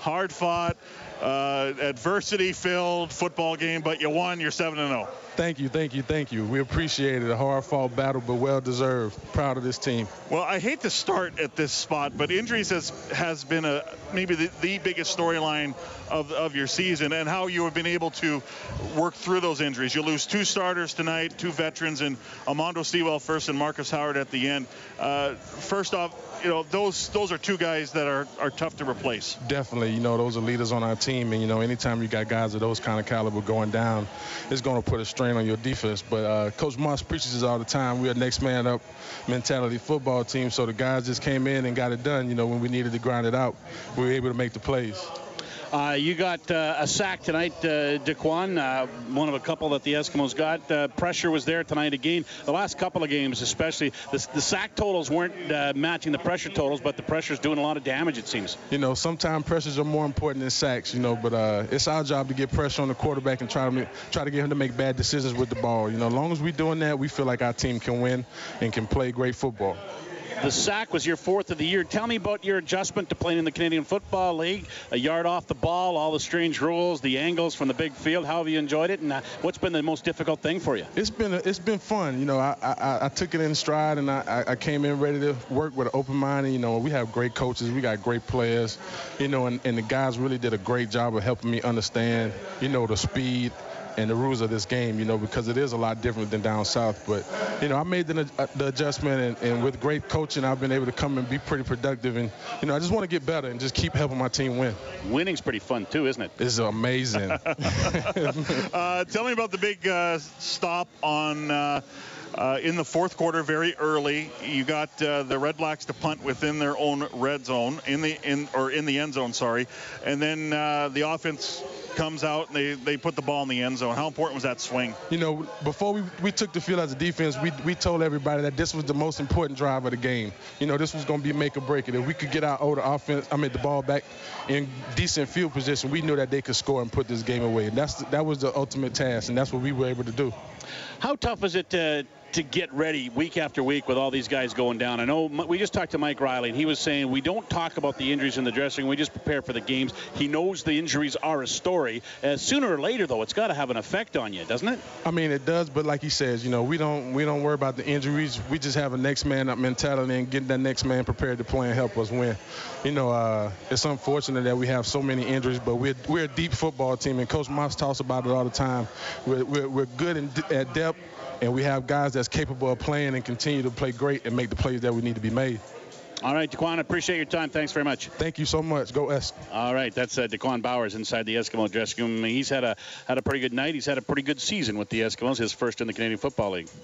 hard fought, adversity filled football game, but you won. You're 7-0. Thank you. We appreciate it. A hard fought battle, but well deserved. Proud of this team. Well, I hate to start at this spot, but injuries has been maybe the biggest storyline of your season, and how you have been able to work through those injuries. You lose two starters tonight, two veterans, and Armando Sewell first and Marcus Howard at the end. First off, those are two guys that are tough to replace. Definitely, those are leaders on our team, and anytime you got guys of those kind of caliber going down, it's going to put a strain on your defense. But Coach Moss preaches this all the time. We're a next man up mentality football team, so the guys just came in and got it done. When we needed to grind it out, we were able to make the plays. You got a sack tonight, Dequan, one of a couple that the Eskimos got. Pressure was there tonight again. The last couple of games, especially, the sack totals weren't matching the pressure totals, but the pressure's doing a lot of damage, it seems. Sometimes pressures are more important than sacks, but it's our job to get pressure on the quarterback and try to get him to make bad decisions with the ball. As long as we're doing that, we feel like our team can win and can play great football. The sack was your fourth of the year. Tell me about your adjustment to playing in the Canadian Football League. A yard off the ball, all the strange rules, the angles from the big field. How have you enjoyed it, and what's been the most difficult thing for you? It's been fun. I took it in stride, and I came in ready to work with an open mind. And, we have great coaches, we got great players, and the guys really did a great job of helping me understand, the speed and the rules of this game, because it is a lot different than down south. But, I made the adjustment, and with great coaching, I've been able to come and be pretty productive. And, I just want to get better and just keep helping my team win. Winning's pretty fun, too, isn't it? It's amazing. Tell me about the big stop on in the fourth quarter, very early. You got the Red Blacks to punt within their own red zone, in the end zone, sorry. And then the offense comes out and they put the ball in the end zone. How important was that swing? Before we took the field as a defense, we told everybody that this was the most important drive of the game. This was going to be make or break it. If we could get our older offense, the ball back in decent field position, we knew that they could score and put this game away. And that was the ultimate task, and that's what we were able to do. How tough is it to get ready week after week with all these guys going down? I know we just talked to Mike Riley, and he was saying we don't talk about the injuries in the dressing room. We just prepare for the games. He knows the injuries are a story. Sooner or later, though, it's got to have an effect on you, doesn't it? It does, but like he says, we don't worry about the injuries. We just have a next man up mentality and getting that next man prepared to play and help us win. It's unfortunate that we have so many injuries, but we're a deep football team, and Coach Moss talks about it all the time. We're good at depth, and we have guys that's capable of playing and continue to play great and make the plays that we need to be made. All right, Dequan, I appreciate your time. Thanks very much. Thank you so much. Go Esk. All right, that's Dequan Bowers inside the Eskimo dressing room. He's had a pretty good night. He's had a pretty good season with the Eskimos, his first in the Canadian Football League.